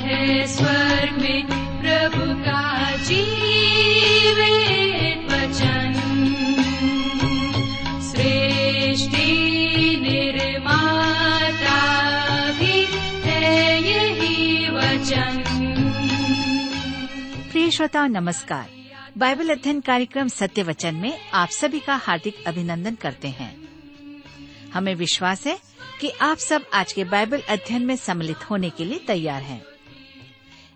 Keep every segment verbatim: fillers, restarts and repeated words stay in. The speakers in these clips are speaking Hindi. है स्वर्ग में प्रभु का जीवित वचन। सृष्टि निर्माता भी है यही वचन। प्रिय श्रोता नमस्कार, बाइबल अध्ययन कार्यक्रम सत्य वचन में आप सभी का हार्दिक अभिनंदन करते हैं। हमें विश्वास है कि आप सब आज के बाइबल अध्ययन में सम्मिलित होने के लिए तैयार हैं।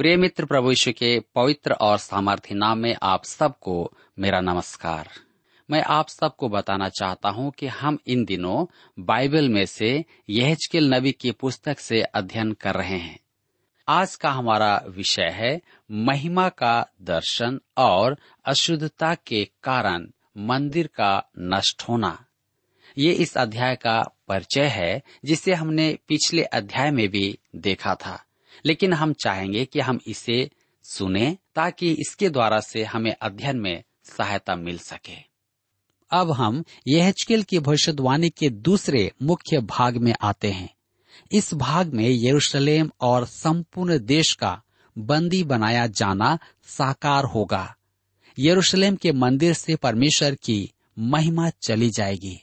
प्रिय मित्र, प्रभु यीशु के पवित्र और सामर्थी नाम में आप सबको मेरा नमस्कार। मैं आप सबको बताना चाहता हूं कि हम इन दिनों बाइबल में से यहेजकेल नबी की पुस्तक से अध्ययन कर रहे हैं। आज का हमारा विषय है महिमा का दर्शन और अशुद्धता के कारण मंदिर का नष्ट होना। ये इस अध्याय का परिचय है जिसे हमने पिछले अध्याय में भी देखा था, लेकिन हम चाहेंगे कि हम इसे सुने ताकि इसके द्वारा से हमें अध्ययन में सहायता मिल सके। अब हम यहेजकेल की भविष्यवाणी के दूसरे मुख्य भाग में आते हैं। इस भाग में यरूशलेम और संपूर्ण देश का बंदी बनाया जाना साकार होगा। यरूशलेम के मंदिर से परमेश्वर की महिमा चली जाएगी।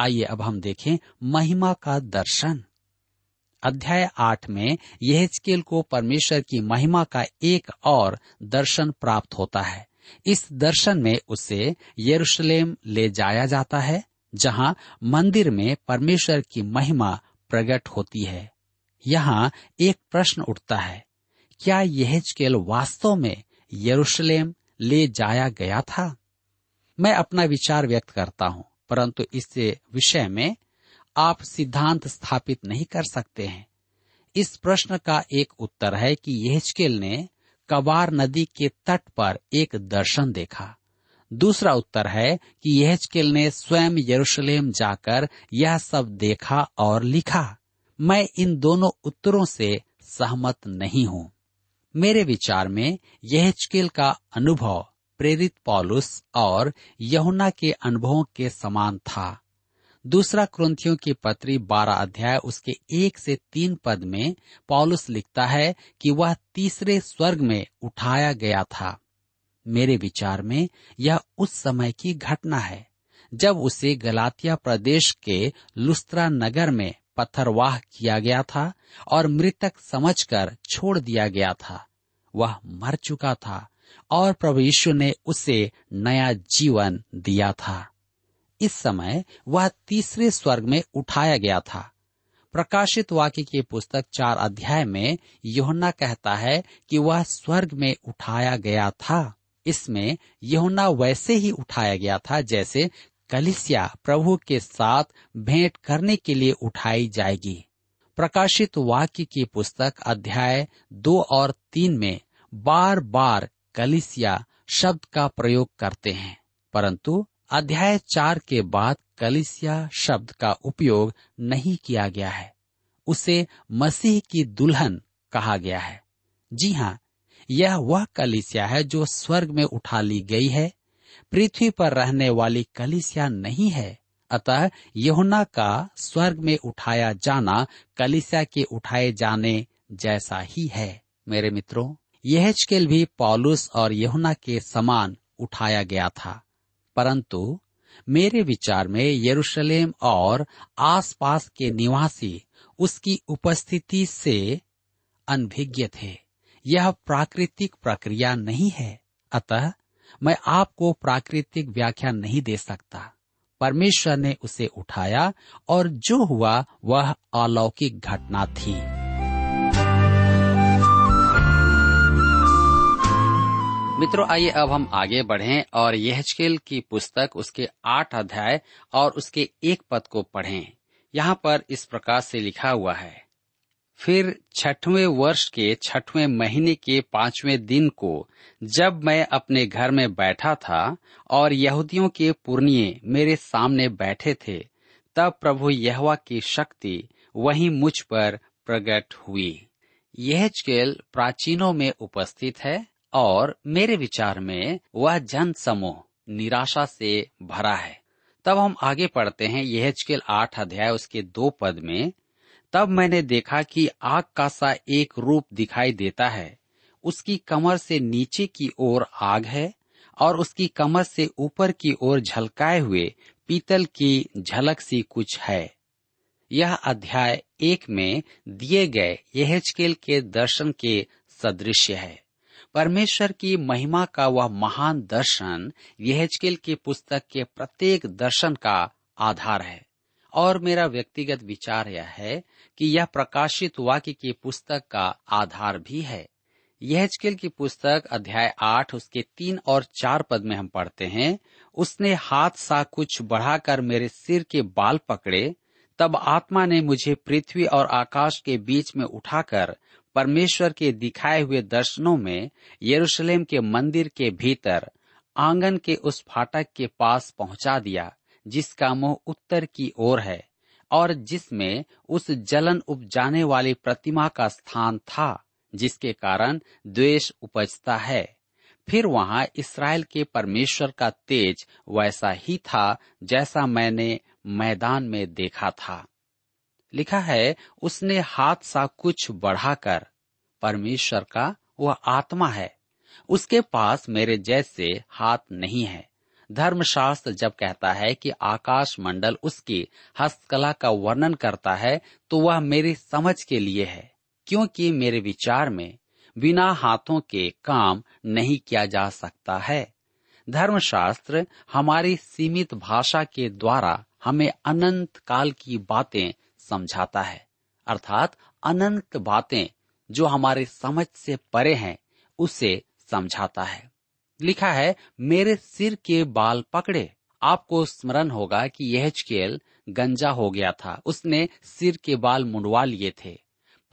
आइए अब हम देखें महिमा का दर्शन। अध्याय आठ में यहेजकेल को परमेश्वर की महिमा का एक और दर्शन प्राप्त होता है। इस दर्शन में उसे यरूशलेम ले जाया जाता है, जहां मंदिर में परमेश्वर की महिमा प्रकट होती है। यहाँ एक प्रश्न उठता है, क्या यहेजकेल वास्तव में यरूशलेम ले जाया गया था? मैं अपना विचार व्यक्त करता हूँ, परंतु इस विषय में आप सिद्धांत स्थापित नहीं कर सकते हैं। इस प्रश्न का एक उत्तर है कि यहेजकेल ने कबार नदी के तट पर एक दर्शन देखा। दूसरा उत्तर है कि यहेजकेल ने स्वयं यरूशलेम जाकर यह सब देखा और लिखा। मैं इन दोनों उत्तरों से सहमत नहीं हूँ। मेरे विचार में यहेजकेल का अनुभव प्रेरित पौलुस और यूहन्ना के अनुभवों के समान था। दूसरा कुरिन्थियों की पत्री बारह अध्याय उसके एक से तीन पद में पौलुस लिखता है कि वह तीसरे स्वर्ग में उठाया गया था। मेरे विचार में यह उस समय की घटना है जब उसे गलातिया प्रदेश के लुस्त्रा नगर में पत्थरवाह किया गया था और मृतक समझकर छोड़ दिया गया था। वह मर चुका था और प्रभु यीशु ने उसे नया जीवन दिया था। इस समय वह तीसरे स्वर्ग में उठाया गया था। प्रकाशित वाक्य की पुस्तक चार अध्याय में यूहन्ना कहता है कि वह स्वर्ग में उठाया गया था। इसमें यूहन्ना वैसे ही उठाया गया था जैसे कलीसिया प्रभु के साथ भेंट करने के लिए उठाई जाएगी। प्रकाशित वाक्य की पुस्तक अध्याय दो और तीन में बार बार कलीसिया शब्द का प्रयोग करते हैं, परंतु अध्याय चार के बाद कलीसिया शब्द का उपयोग नहीं किया गया है। उसे मसीह की दुल्हन कहा गया है। जी हाँ, यह वह कलीसिया है जो स्वर्ग में उठा ली गई है, पृथ्वी पर रहने वाली कलीसिया नहीं है। अतः यूहन्ना का स्वर्ग में उठाया जाना कलीसिया के उठाए जाने जैसा ही है। मेरे मित्रों, यहेजकेल भी पौलुस और यूहन्ना के समान उठाया गया था, परंतु मेरे विचार में यरूशलेम और आसपास के निवासी उसकी उपस्थिति से अनभिज्ञ थे। यह प्राकृतिक प्रक्रिया नहीं है, अतः मैं आपको प्राकृतिक व्याख्या नहीं दे सकता। परमेश्वर ने उसे उठाया और जो हुआ वह अलौकिक घटना थी। मित्रों, आइए अब हम आगे बढ़ें और यहेजकेल की पुस्तक उसके आठ अध्याय और उसके एक पद को पढ़ें। यहाँ पर इस प्रकार से लिखा हुआ है, फिर छठवें वर्ष के छठवें महीने के पांचवें दिन को जब मैं अपने घर में बैठा था और यहूदियों के पुरनिये मेरे सामने बैठे थे, तब प्रभु यहोवा की शक्ति वहीं मुझ पर प्रकट हुई। यहेजकेल प्राचीनों में उपस्थित है और मेरे विचार में वह जन समूह निराशा से भरा है। तब हम आगे पढ़ते हैं यहेजकेल आठ अध्याय उसके दो पद में, तब मैंने देखा कि आग का सा एक रूप दिखाई देता है, उसकी कमर से नीचे की ओर आग है और उसकी कमर से ऊपर की ओर झलकाए हुए पीतल की झलक सी कुछ है। यह अध्याय एक में दिए गए यहेजकेल के दर्शन के सदृश है। परमेश्वर की महिमा का वह महान दर्शन यहेजकेल की पुस्तक के प्रत्येक दर्शन का आधार है और मेरा व्यक्तिगत विचार यह है कि यह प्रकाशित वाक्य की पुस्तक का आधार भी है। यहेजकेल की पुस्तक अध्याय आठ उसके तीन और चार पद में हम पढ़ते हैं, उसने हाथ सा कुछ बढ़ाकर मेरे सिर के बाल पकड़े, तब आत्मा ने मुझे पृथ्वी और आकाश के बीच में उठाकर परमेश्वर के दिखाए हुए दर्शनों में यरूशलेम के मंदिर के भीतर आंगन के उस फाटक के पास पहुंचा दिया जिसका मुंह उत्तर की ओर है और जिसमें उस जलन उपजाने वाली प्रतिमा का स्थान था जिसके कारण द्वेष उपजता है। फिर वहां इसराइल के परमेश्वर का तेज वैसा ही था जैसा मैंने मैदान में देखा था। लिखा है, उसने हाथ सा कुछ बढ़ाकर, परमेश्वर का वह आत्मा है, उसके पास मेरे जैसे हाथ नहीं है। धर्मशास्त्र जब कहता है कि आकाश मंडल उसकी हस्तकला का वर्णन करता है तो वह मेरी समझ के लिए है, क्योंकि मेरे विचार में बिना हाथों के काम नहीं किया जा सकता है। धर्मशास्त्र हमारी सीमित भाषा के द्वारा हमें अनंत काल की बातें समझाता है, अर्थात अनंत बातें जो हमारे समझ से परे हैं उसे समझाता है। लिखा है, मेरे सिर के बाल पकड़े। आपको स्मरण होगा कि यहेजकेल गंजा हो गया था, उसने सिर के बाल मुंडवा लिए थे,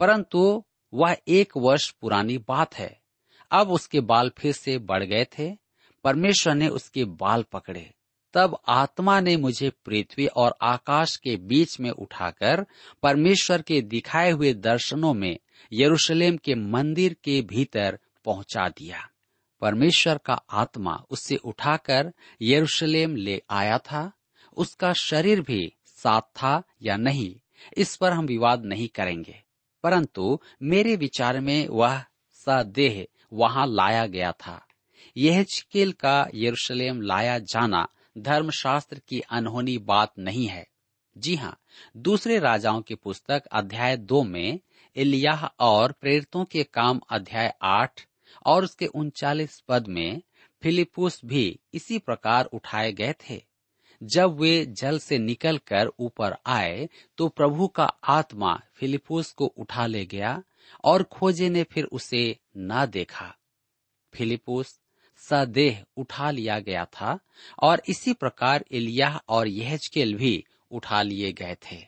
परंतु वह एक वर्ष पुरानी बात है। अब उसके बाल फिर से बढ़ गए थे, परमेश्वर ने उसके बाल पकड़े, तब आत्मा ने मुझे पृथ्वी और आकाश के बीच में उठाकर परमेश्वर के दिखाए हुए दर्शनों में यरूशलेम के मंदिर के भीतर पहुंचा दिया। परमेश्वर का आत्मा उससे उठाकर यरूशलेम ले आया था। उसका शरीर भी साथ था या नहीं, इस पर हम विवाद नहीं करेंगे, परंतु मेरे विचार में वह सदेह वहां लाया गया था। यहेजकेल का यरूशलेम लाया जाना धर्मशास्त्र की अनहोनी बात नहीं है। जी हाँ, दूसरे राजाओं की पुस्तक अध्याय दो में इलिया और प्रेरितों के काम अध्याय आठ और उसके उनचालीस पद में फिलिपूस भी इसी प्रकार उठाए गए थे। जब वे जल से निकलकर ऊपर आए तो प्रभु का आत्मा फिलिपूस को उठा ले गया और खोजे ने फिर उसे ना देखा। फिलिपूस सदेह उठा लिया गया था और इसी प्रकार इलिया और यहेजकेल भी उठा लिए गए थे।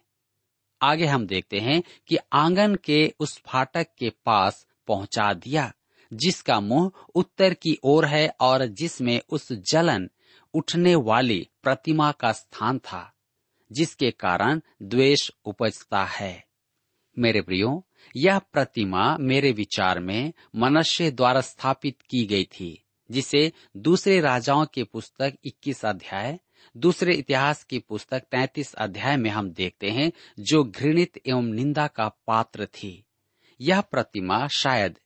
आगे हम देखते हैं कि आंगन के उस फाटक के पास पहुंचा दिया जिसका मुंह उत्तर की ओर है और जिसमें उस जलन उठने वाली प्रतिमा का स्थान था जिसके कारण द्वेष उपजता है। मेरे प्रियो, यह प्रतिमा मेरे विचार में मनुष्य द्वारा स्थापित की गई थी जिसे दूसरे राजाओं की पुस्तक इक्कीस अध्याय, दूसरे इतिहास की पुस्तक तैंतीस अध्याय में हम देखते हैं, जो घृणित एवं निंदा का पात्र थी। यह प्रतिमा शायद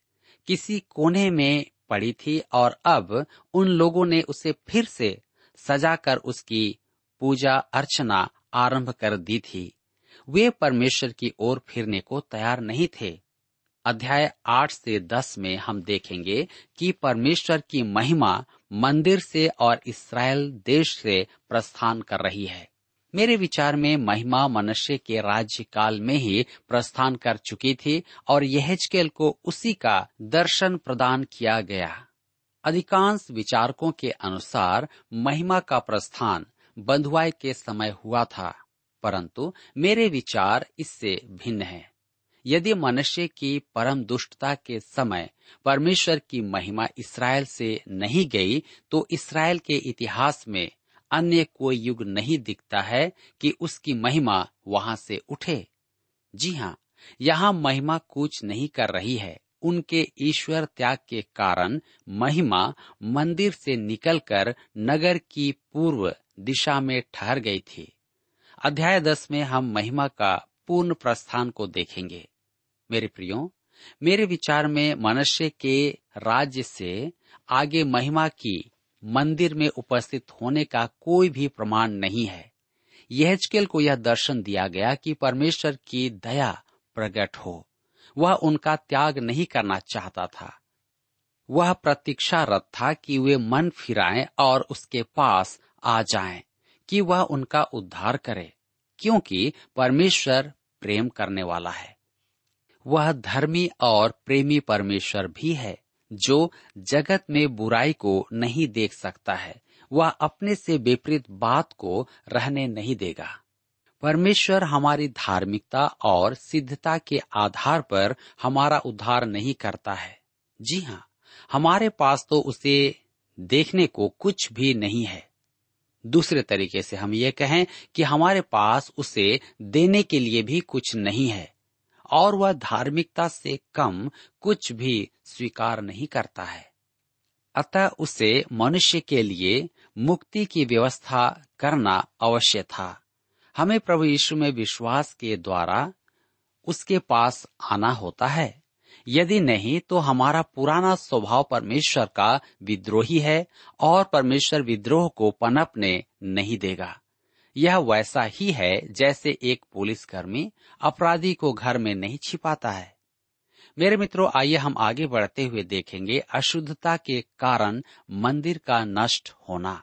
किसी कोने में पड़ी थी और अब उन लोगों ने उसे फिर से सजाकर उसकी पूजा अर्चना आरंभ कर दी थी। वे परमेश्वर की ओर फिरने को तैयार नहीं थे। अध्याय आठ से दस में हम देखेंगे कि परमेश्वर की महिमा मंदिर से और इस्राएल देश से प्रस्थान कर रही है। मेरे विचार में महिमा मनुष्य के राज्य काल में ही प्रस्थान कर चुकी थी और यहेजकेल को उसी का दर्शन प्रदान किया गया। अधिकांश विचारकों के अनुसार महिमा का प्रस्थान बंधुआई के समय हुआ था, परंतु मेरे विचार इससे भिन्न है। यदि मनुष्य की परम दुष्टता के समय परमेश्वर की महिमा इसराइल से नहीं गई तो इसराइल के इतिहास में अन्य कोई युग नहीं दिखता है कि उसकी महिमा वहां से उठे। जी हाँ, यहाँ महिमा कुछ नहीं कर रही है। उनके ईश्वर त्याग के कारण महिमा मंदिर से निकलकर नगर की पूर्व दिशा में ठहर गई थी। अध्याय दस में हम महिमा का पूर्ण प्रस्थान को देखेंगे। मेरे प्रियो, मेरे विचार में मनुष्य के राज्य से आगे महिमा की मंदिर में उपस्थित होने का कोई भी प्रमाण नहीं है। यहेजकेल को यह दर्शन दिया गया कि परमेश्वर की दया प्रकट हो। वह उनका त्याग नहीं करना चाहता था। वह प्रतीक्षारत था कि वे मन फिराएं और उसके पास आ जाएं कि वह उनका उद्धार करे, क्योंकि परमेश्वर प्रेम करने वाला है। वह धर्मी और प्रेमी परमेश्वर भी है जो जगत में बुराई को नहीं देख सकता है। वह अपने से विपरीत बात को रहने नहीं देगा। परमेश्वर हमारी धार्मिकता और सिद्धता के आधार पर हमारा उद्धार नहीं करता है। जी हाँ, हमारे पास तो उसे देखने को कुछ भी नहीं है। दूसरे तरीके से हम ये कहें कि हमारे पास उसे देने के लिए भी कुछ नहीं है, और वह धार्मिकता से कम कुछ भी स्वीकार नहीं करता है। अतः उसे मनुष्य के लिए मुक्ति की व्यवस्था करना अवश्य था। हमें प्रभु यीशु में विश्वास के द्वारा उसके पास आना होता है। यदि नहीं तो हमारा पुराना स्वभाव परमेश्वर का विद्रोही है और परमेश्वर विद्रोह को पनपने नहीं देगा। यह वैसा ही है जैसे एक पुलिसकर्मी अपराधी को घर में नहीं छिपाता है। मेरे मित्रों, आइए हम आगे बढ़ते हुए देखेंगे अशुद्धता के कारण मंदिर का नष्ट होना।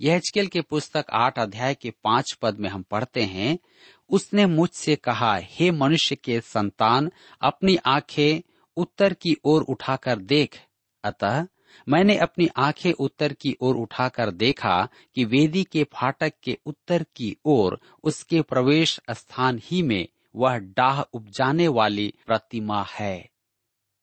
यहेजकेल के पुस्तक आठ अध्याय के पांच पद में हम पढ़ते हैं, उसने मुझसे कहा, हे मनुष्य के संतान, अपनी आंखें उत्तर की ओर उठाकर देख। अतः मैंने अपनी आंखें उत्तर की ओर उठाकर देखा कि वेदी के फाटक के उत्तर की ओर उसके प्रवेश स्थान ही में वह डाह उपजाने वाली प्रतिमा है।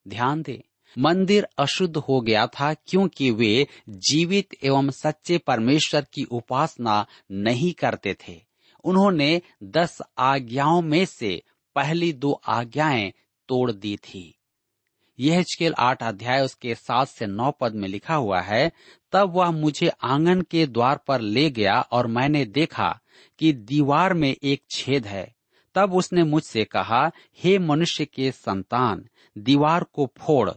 ध्यान दें, मंदिर अशुद्ध हो गया था क्योंकि वे जीवित एवं सच्चे परमेश्वर की उपासना नहीं करते थे। उन्होंने दस आज्ञाओं में से पहली दो आज्ञाएं तोड़ दी थी। यहेजकेल आठ अध्याय उसके सात से नौ पद में लिखा हुआ है, तब वह मुझे आंगन के द्वार पर ले गया और मैंने देखा कि दीवार में एक छेद है। तब उसने मुझसे कहा, हे मनुष्य के संतान, दीवार को फोड़।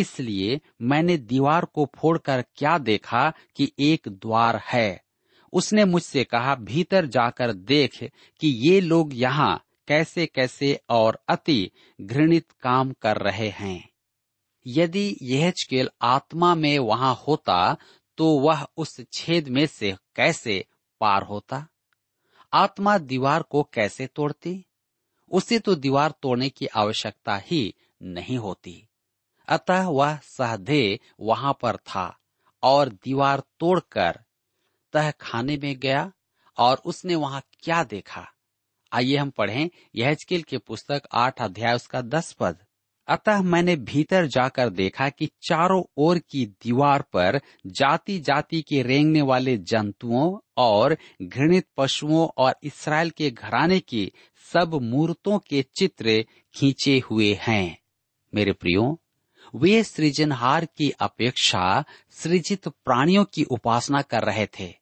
इसलिए मैंने दीवार को फोड़कर क्या देखा कि एक द्वार है। उसने मुझसे कहा, भीतर जाकर देख कि ये लोग यहाँ कैसे कैसे और अति घृणित काम कर रहे हैं। यदि यहेजकेल आत्मा में वहां होता तो वह उस छेद में से कैसे पार होता? आत्मा दीवार को कैसे तोड़ती? उसे तो दीवार तोड़ने की आवश्यकता ही नहीं होती। अतः वह सहदेह वहां पर था और दीवार तोड़कर तह खाने में गया, और उसने वहां क्या देखा? आइए हम पढ़ें यहेजकेल के पुस्तक आठ अध्याय उसका दस पद। अतः मैंने भीतर जाकर देखा कि चारों ओर की दीवार पर जाति जाति के रेंगने वाले जंतुओं और घृणित पशुओं और इस्राएल के घराने की सब मूर्तों के चित्र खींचे हुए हैं। मेरे प्रियो, वे सृजनहार की अपेक्षा सृजित प्राणियों की उपासना कर रहे थे।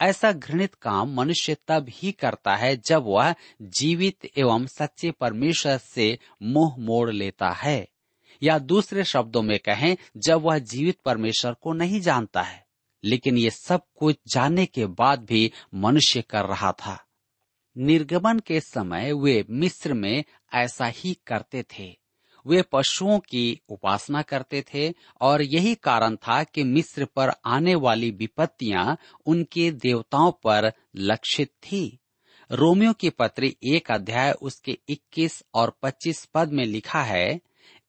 ऐसा घृणित काम मनुष्य तब ही करता है जब वह जीवित एवं सच्चे परमेश्वर से मुंह मोड़ लेता है, या दूसरे शब्दों में कहें जब वह जीवित परमेश्वर को नहीं जानता है। लेकिन ये सब कुछ जानने के बाद भी मनुष्य कर रहा था। निर्गमन के समय वे मिस्र में ऐसा ही करते थे। वे पशुओं की उपासना करते थे, और यही कारण था कि मिस्र पर आने वाली विपत्तियां उनके देवताओं पर लक्षित थी। रोमियो की पत्री एक अध्याय उसके इक्कीस और पच्चीस पद में लिखा है,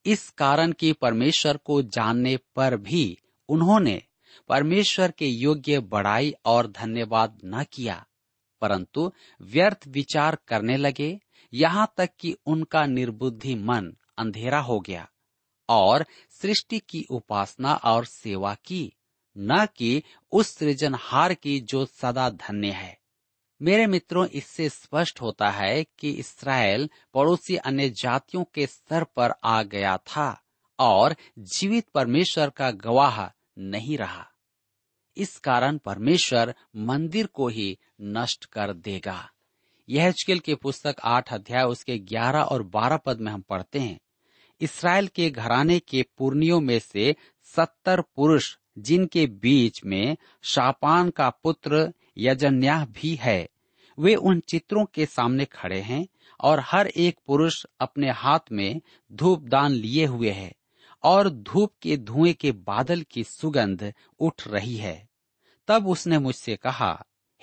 इस कारण कि परमेश्वर को जानने पर भी उन्होंने परमेश्वर के योग्य बड़ाई और धन्यवाद न किया, परंतु व्यर्थ विचार करने लगे यहाँ तक कि उनका निर्बुद्धि मन अंधेरा हो गया और सृष्टि की उपासना और सेवा की, न कि उस सृजनहार की जो सदा धन्य है। मेरे मित्रों, इससे स्पष्ट होता है कि इस्राएल पड़ोसी अन्य जातियों के स्तर पर आ गया था और जीवित परमेश्वर का गवाह नहीं रहा। इस कारण परमेश्वर मंदिर को ही नष्ट कर देगा। यहेजकेल की पुस्तक आठ अध्याय उसके ग्यारह और बारह पद में हम पढ़ते हैं, इसराइल के घराने के पुरनियों में से सत्तर पुरुष जिनके बीच में शापान का पुत्र यजन्याह भी है, वे उन चित्रों के सामने खड़े हैं और हर एक पुरुष अपने हाथ में धूपदान लिए हुए है और धूप के धुएं के बादल की सुगंध उठ रही है। तब उसने मुझसे कहा,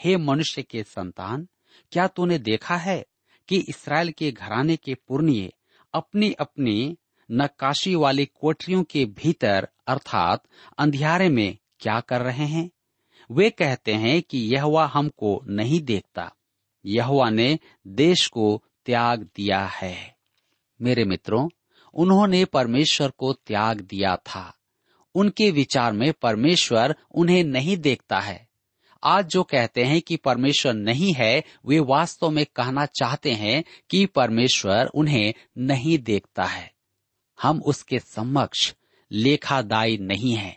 हे मनुष्य के संतान, क्या तूने देखा है कि इसराइल के घराने के पुरनिये अपनी अपनी नक्काशी वाली कोठरियों के भीतर अर्थात अंधियारे में क्या कर रहे हैं? वे कहते हैं कि यहोवा हमको नहीं देखता, यहोवा ने देश को त्याग दिया है। मेरे मित्रों, उन्होंने परमेश्वर को त्याग दिया था। उनके विचार में परमेश्वर उन्हें नहीं देखता है। आज जो कहते हैं कि परमेश्वर नहीं है, वे वास्तव में कहना चाहते हैं कि परमेश्वर उन्हें नहीं देखता है। हम उसके समक्ष लेखादायी नहीं हैं।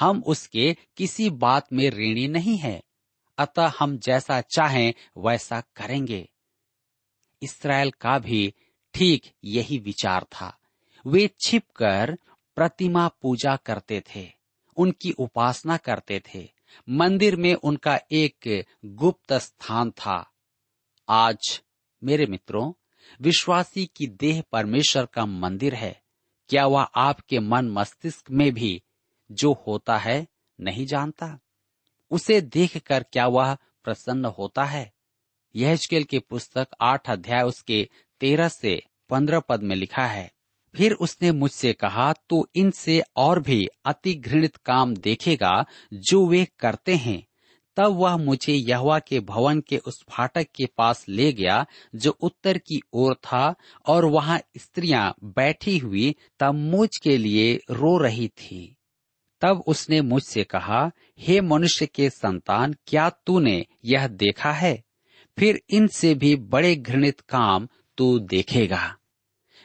हम उसके किसी बात में ऋणी नहीं हैं। अतः हम जैसा चाहें वैसा करेंगे। इस्राएल का भी ठीक यही विचार था। वे छिपकर प्रतिमा पूजा करते थे, उनकी उपासना करते थे। मंदिर में उनका एक गुप्त स्थान था। आज मेरे मित्रों, विश्वासी की देह परमेश्वर का मंदिर है। क्या वह आपके मन मस्तिष्क में भी जो होता है नहीं जानता? उसे देखकर क्या वह प्रसन्न होता है? यहेजकेल की पुस्तक आठ अध्याय उसके तेरह से पंद्रह पद में लिखा है, फिर उसने मुझसे कहा, तू इनसे और भी अति घृणित काम देखेगा जो वे करते हैं। तब वह मुझे यहोवा के भवन के उस फाटक के पास ले गया जो उत्तर की ओर था, और वहां स्त्रियां बैठी हुई तम्मूज के लिए रो रही थी। तब उसने मुझसे कहा, हे मनुष्य के संतान, क्या तूने यह देखा है? फिर इनसे भी बड़े घृणित काम तू देखेगा।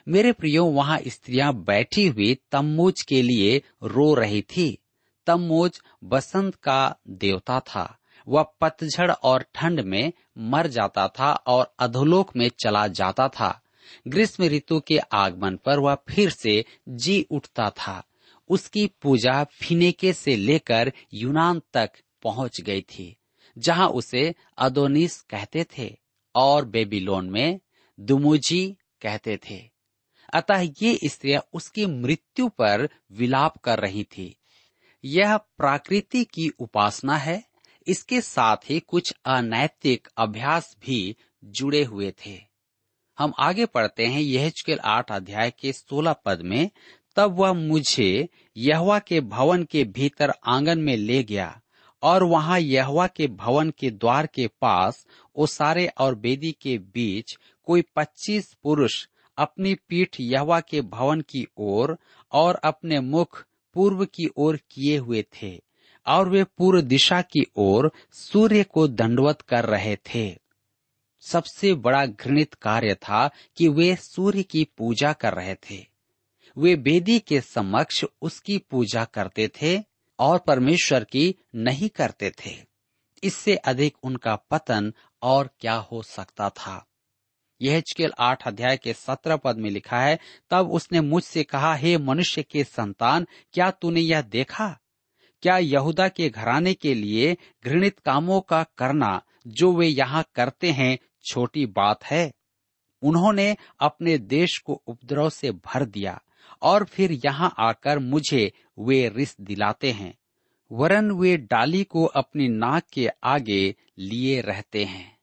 मेरे प्रियो, वहां स्त्रियां बैठी हुई तम्मूज के लिए रो रही थी। तम्मूज बसंत का देवता था। वह पतझड़ और ठंड में मर जाता था और अधोलोक में चला जाता था। ग्रीष्म ऋतु के आगमन पर वह फिर से जी उठता था। उसकी पूजा फीनीके से लेकर यूनान तक पहुंच गई थी, जहां उसे अदोनिस कहते थे और बेबीलोन में दुमुजी कहते थे। अतः ये स्त्रियां उसकी मृत्यु पर विलाप कर रही थी। यह प्रकृति की उपासना है। इसके साथ ही कुछ अनैतिक अभ्यास भी जुड़े हुए थे। हम आगे पढ़ते हैं यहेजकेल आठ अध्याय के सोलह पद में, तब वह मुझे यहोवा के भवन के भीतर आंगन में ले गया और वहां यहोवा के भवन के द्वार के पास ओसारे और बेदी के बीच कोई पच्चीस पुरुष अपनी पीठ यहोवा के भवन की ओर और अपने मुख पूर्व की ओर किए हुए थे, और वे पूर्व दिशा की ओर सूर्य को दंडवत कर रहे थे। सबसे बड़ा घृणित कार्य था कि वे सूर्य की पूजा कर रहे थे। वे बेदी के समक्ष उसकी पूजा करते थे और परमेश्वर की नहीं करते थे। इससे अधिक उनका पतन और क्या हो सकता था? यहेजकेल आठ अध्याय के सत्रह पद में लिखा है, तब उसने मुझसे कहा, हे मनुष्य के संतान, क्या तूने यह देखा? क्या यहूदा के घराने के लिए घृणित कामों का करना जो वे यहाँ करते हैं छोटी बात है? उन्होंने अपने देश को उपद्रव से भर दिया और फिर यहाँ आकर मुझे वे रिस दिलाते हैं, वरन वे डाली को अपनी नाक के आगे लिए रहते हैं।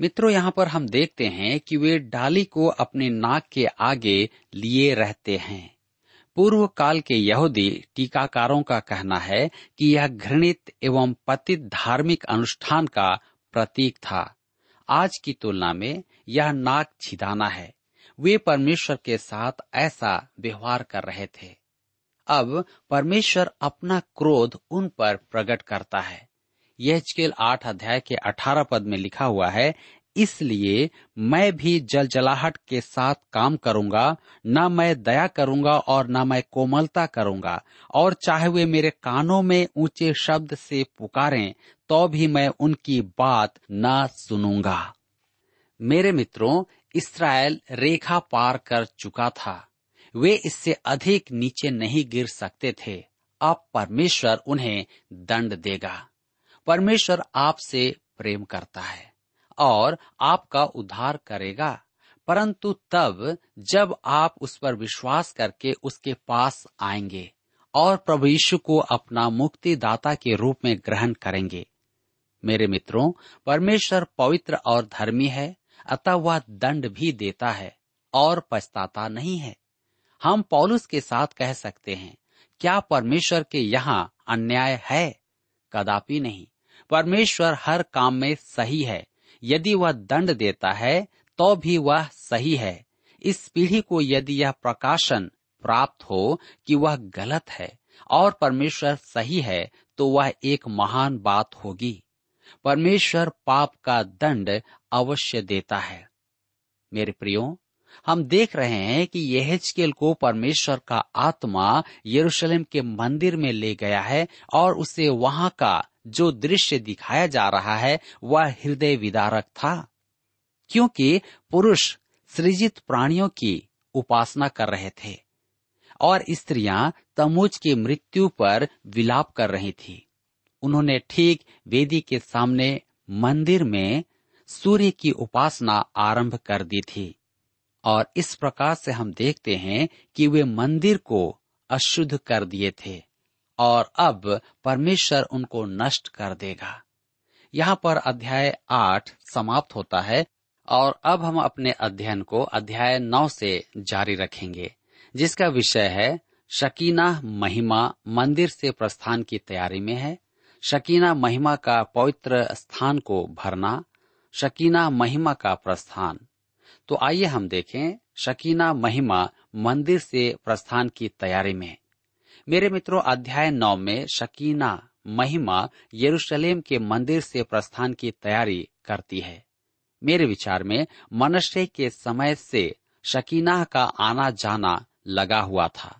मित्रों, यहाँ पर हम देखते हैं कि वे डाली को अपने नाक के आगे लिए रहते हैं। पूर्व काल के यहूदी टीकाकारों का कहना है कि यह घृणित एवं पतित धार्मिक अनुष्ठान का प्रतीक था। आज की तुलना में यह नाक छिदाना है। वे परमेश्वर के साथ ऐसा व्यवहार कर रहे थे। अब परमेश्वर अपना क्रोध उन पर प्रकट करता है। यहेजकेल आठ अध्याय के अठारह पद में लिखा हुआ है, इसलिए मैं भी जलजलाहट के साथ काम करूंगा, न मैं दया करूंगा और न मैं कोमलता करूंगा, और चाहे वे मेरे कानों में ऊंचे शब्द से पुकारें तो भी मैं उनकी बात न सुनूंगा। मेरे मित्रों, इस्राएल रेखा पार कर चुका था। वे इससे अधिक नीचे नहीं गिर सकते थे। अब परमेश्वर उन्हें दंड देगा। परमेश्वर आपसे प्रेम करता है और आपका उद्धार करेगा, परंतु तब जब आप उस पर विश्वास करके उसके पास आएंगे और प्रभु यीशु को अपना मुक्तिदाता के रूप में ग्रहण करेंगे। मेरे मित्रों, परमेश्वर पवित्र और धर्मी है, अतः वह दंड भी देता है और पछताता नहीं है। हम पौलुस के साथ कह सकते हैं, क्या परमेश्वर के यहाँ अन्याय है? कदापि नहीं। परमेश्वर हर काम में सही है। यदि वह दंड देता है तो भी वह सही है। इस पीढ़ी को यदि यह प्रकाशन प्राप्त हो कि वह गलत है और परमेश्वर सही है, तो वह एक महान बात होगी। परमेश्वर पाप का दंड अवश्य देता है। मेरे प्रियो, हम देख रहे हैं कि यहेजकेल को परमेश्वर का आत्मा यरूशलेम के मंदिर में ले गया है और उसे वहां का जो दृश्य दिखाया जा रहा है वह हृदय विदारक था, क्योंकि पुरुष सृजित प्राणियों की उपासना कर रहे थे और स्त्रियां तम्मूज की मृत्यु पर विलाप कर रही थी। उन्होंने ठीक वेदी के सामने मंदिर में सूर्य की उपासना आरंभ कर दी थी और इस प्रकार से हम देखते हैं कि वे मंदिर को अशुद्ध कर दिए थे और अब परमेश्वर उनको नष्ट कर देगा। यहाँ पर अध्याय आठ समाप्त होता है और अब हम अपने अध्ययन को अध्याय नौ से जारी रखेंगे, जिसका विषय है शकीना महिमा मंदिर से प्रस्थान की तैयारी में है। शकीना महिमा का पवित्र स्थान को भरना, शकीना महिमा का प्रस्थान। तो आइए हम देखें शकीना महिमा मंदिर से प्रस्थान की तैयारी में। मेरे मित्रों, अध्याय नौ में शकीना महिमा यरूशलेम के मंदिर से प्रस्थान की तैयारी करती है। मेरे विचार में मनश्शे के समय से शकीना का आना जाना लगा हुआ था।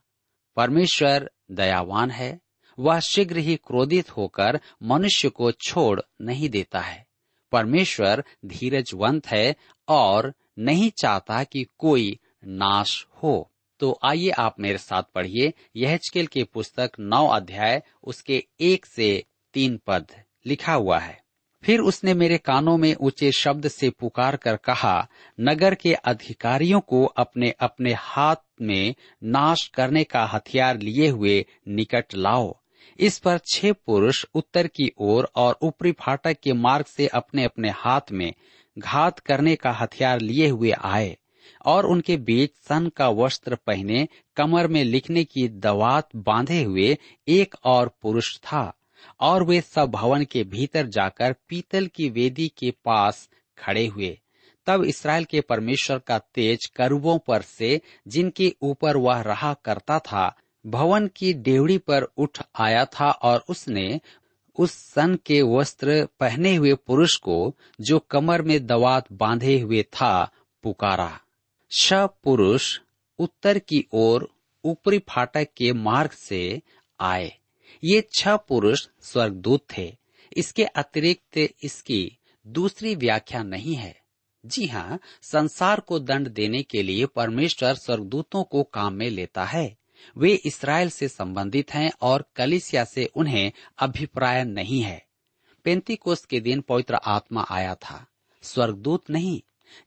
परमेश्वर दयावान है। वह शीघ्र ही क्रोधित होकर मनुष्य को छोड़ नहीं देता है। परमेश्वर धीरजवंत है और नहीं चाहता कि कोई नाश हो। तो आइए आप मेरे साथ पढ़िए यहेजकेल की पुस्तक नौ अध्याय उसके एक से तीन पद। लिखा हुआ है, फिर उसने मेरे कानों में ऊंचे शब्द से पुकार कर कहा, नगर के अधिकारियों को अपने अपने हाथ में नाश करने का हथियार लिए हुए निकट लाओ। इस पर छह पुरुष उत्तर की ओर और ऊपरी फाटक के मार्ग से अपने अपने हाथ में घात करने का हथियार लिए हुए आए और उनके बीच सन का वस्त्र पहने, कमर में लिखने की दवात बांधे हुए एक और पुरुष था। और वे सब भवन के भीतर जाकर पीतल की वेदी के पास खड़े हुए। तब इस्राएल के परमेश्वर का तेज करूबों पर से, जिनके ऊपर वह रहा करता था, भवन की डेवड़ी पर उठ आया था और उसने उस सन के वस्त्र पहने हुए पुरुष को, जो कमर में दवात बांधे हुए था, पुकारा। छह पुरुष उत्तर की ओर ऊपरी फाटक के मार्ग से आए। ये छह पुरुष स्वर्गदूत थे। इसके अतिरिक्त इसकी दूसरी व्याख्या नहीं है। जी हाँ, संसार को दंड देने के लिए परमेश्वर स्वर्गदूतों को काम में लेता है। वे इस्राएल से संबंधित हैं और कलीसिया से उन्हें अभिप्राय नहीं है। पेंतीकोस्त के दिन पवित्र आत्मा आया था, स्वर्गदूत नहीं।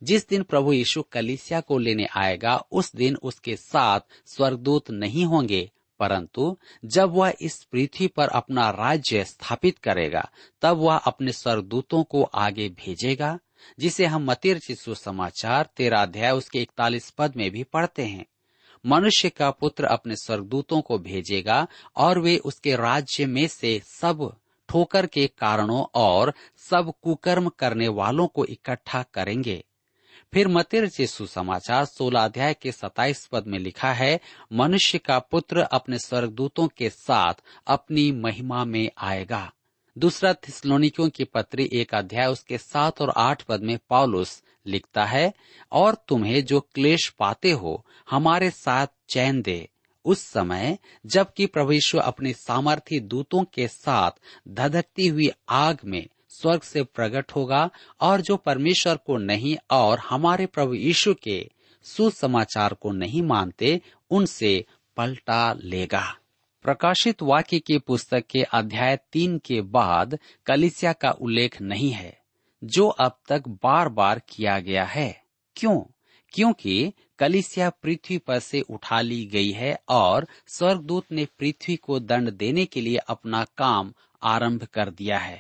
जिस दिन प्रभु यीशु कलीसिया को लेने आएगा, उस दिन उसके साथ स्वर्गदूत नहीं होंगे, परंतु जब वह इस पृथ्वी पर अपना राज्य स्थापित करेगा, तब वह अपने स्वर्गदूतों को आगे भेजेगा, जिसे हम मत्ती रचित सुसमाचार तेरह अध्याय उसके इकतालीस पद में भी पढ़ते हैं। मनुष्य का पुत्र अपने स्वर्गदूतों को भेजेगा और वे उसके राज्य में से सब ठोकर के कारणों और सब कुकर्म करने वालों को इकट्ठा करेंगे। फिर मत्ती से सुसमाचार सोलह अध्याय के सताइस पद में लिखा है, मनुष्य का पुत्र अपने स्वर्गदूतों के साथ अपनी महिमा में आएगा। दूसरा थिस्सलुनीकियों की पत्री एक अध्याय उसके सात और आठ पद में पौलुस लिखता है, और तुम्हें जो क्लेश पाते हो हमारे साथ चैन दे उस समय, जबकि प्रभु यीशु अपने सामर्थी दूतों के साथ धधकती हुई आग में स्वर्ग से प्रकट होगा और जो परमेश्वर को नहीं और हमारे प्रभु यीशु के सुसमाचार को नहीं मानते उनसे पलटा लेगा। प्रकाशित वाक्य की पुस्तक के अध्याय तीन के बाद कलीसिया का उल्लेख नहीं है, जो अब तक बार बार किया गया है। क्यों? क्योंकि कलीसिया पृथ्वी पर से उठा ली गई है और स्वर्गदूत ने पृथ्वी को दंड देने के लिए अपना काम आरंभ कर दिया है।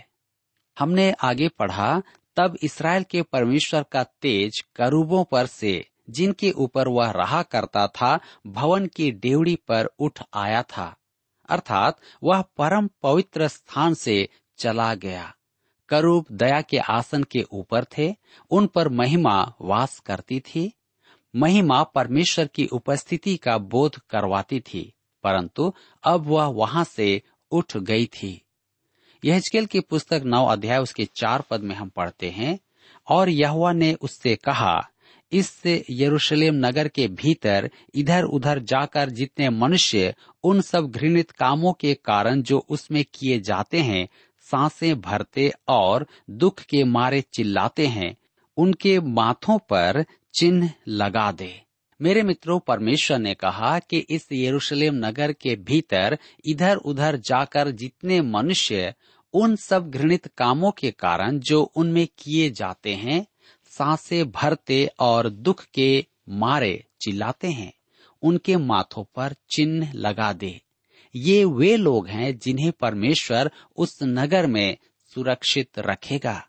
हमने आगे पढ़ा, तब इस्राएल के परमेश्वर का तेज करूबों पर से, जिनके ऊपर वह रहा करता था, भवन की डेवड़ी पर उठ आया था, अर्थात वह परम पवित्र स्थान से चला गया। करूब दया के आसन के ऊपर थे, उन पर महिमा वास करती थी। महिमा परमेश्वर की उपस्थिति का बोध करवाती थी, परंतु अब वह वहां से उठ गई थी। यहेजकेल की पुस्तक नौ अध्याय उसके चार पद में हम पढ़ते हैं, और यहोवा ने उससे कहा, इससे यरूशलेम नगर के भीतर इधर उधर जाकर जितने मनुष्य उन सब घृणित कामों के कारण जो उसमें किए जाते हैं, सांसें भरते और दुख के मारे चिल्लाते हैं, उनके माथों पर चिन्ह लगा दे। मेरे मित्रों, परमेश्वर ने कहा कि इस यरूशलेम नगर के भीतर इधर उधर जाकर जितने मनुष्य उन सब घृणित कामों के कारण जो उनमें किए जाते हैं, सांसें भरते और दुख के मारे चिल्लाते हैं, उनके माथों पर चिन्ह लगा दे। ये वे लोग हैं जिन्हें परमेश्वर उस नगर में सुरक्षित रखेगा।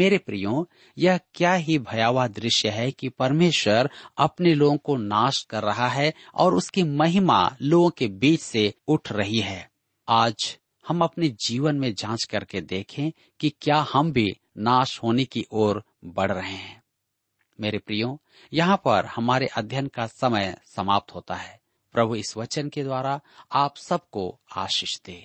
मेरे प्रियो, यह क्या ही भयावह दृश्य है कि परमेश्वर अपने लोगों को नाश कर रहा है और उसकी महिमा लोगों के बीच से उठ रही है। आज हम अपने जीवन में जांच करके देखें कि क्या हम भी नाश होने की ओर बढ़ रहे हैं। मेरे प्रियो, यहाँ पर हमारे अध्ययन का समय समाप्त होता है। प्रभु इस वचन के द्वारा आप सबको आशीष दे।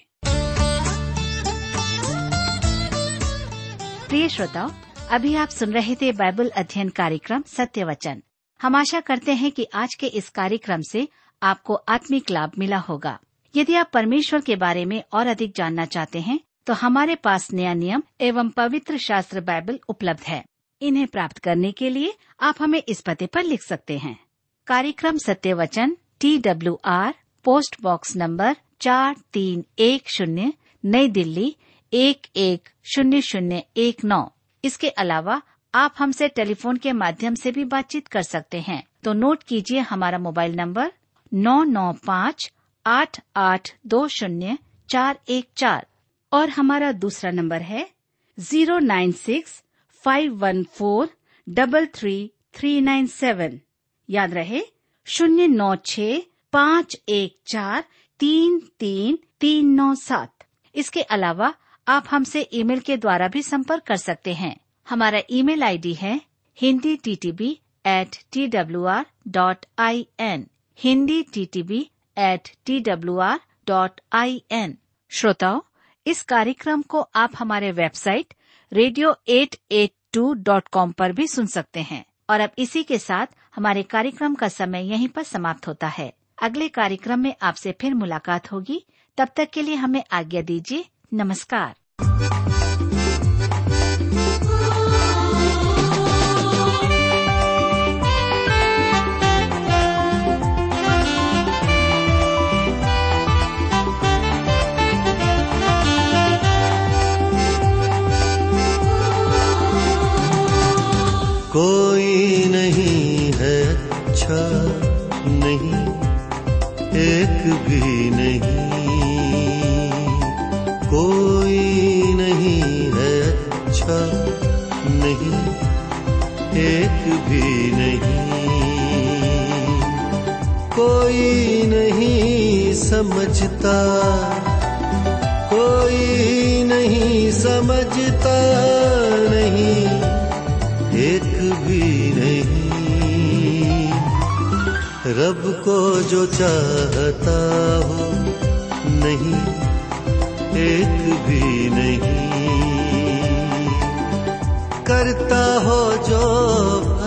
प्रिय श्रोताओ, अभी आप सुन रहे थे बाइबल अध्ययन कार्यक्रम सत्य वचन। हम आशा करते हैं कि आज के इस कार्यक्रम से आपको आत्मिक लाभ मिला होगा। यदि आप परमेश्वर के बारे में और अधिक जानना चाहते हैं तो हमारे पास नया नियम एवं पवित्र शास्त्र बाइबल उपलब्ध है। इन्हें प्राप्त करने के लिए आप हमें इस पते पर लिख सकते हैं। कार्यक्रम सत्य वचन, T W R, post box number चार तीन एक शून्य, नई दिल्ली एक एक शून्य शून्य एक नौ। इसके अलावा आप हमसे टेलीफोन के माध्यम से भी बातचीत कर सकते हैं। तो नोट कीजिए, हमारा मोबाइल नंबर नौ नौ पाँच आठ आठ दो शून्य चार एक चार, और हमारा दूसरा नंबर है zero nine six five one four double three three nine seven. याद रहे शून्य नौ छः पाँच एक चार तीन तीन तीन नौ सात। इसके अलावा आप हमसे ईमेल के द्वारा भी संपर्क कर सकते हैं। हमारा ईमेल आईडी है Hindi T T B at T W R dot I N, Hindi T T B at T W R dot I N. श्रोताओ, इस कार्यक्रम को आप हमारे वेबसाइट रेडियो आठ आठ दो डॉट कॉम पर भी सुन सकते हैं। और अब इसी के साथ हमारे कार्यक्रम का समय यहीं पर समाप्त होता है। अगले कार्यक्रम में आपसे फिर मुलाकात होगी। तब तक के लिए हमें आज्ञा दीजिए। नमस्कार। कोई नहीं है अच्छा, नहीं एक भी नहीं, कोई नहीं है अच्छा, नहीं एक भी नहीं, कोई नहीं समझता, कोई नहीं समझता नहीं, एक भी नहीं। रब को जो चाहता हो नहीं, एक भी नहीं। करता हो जो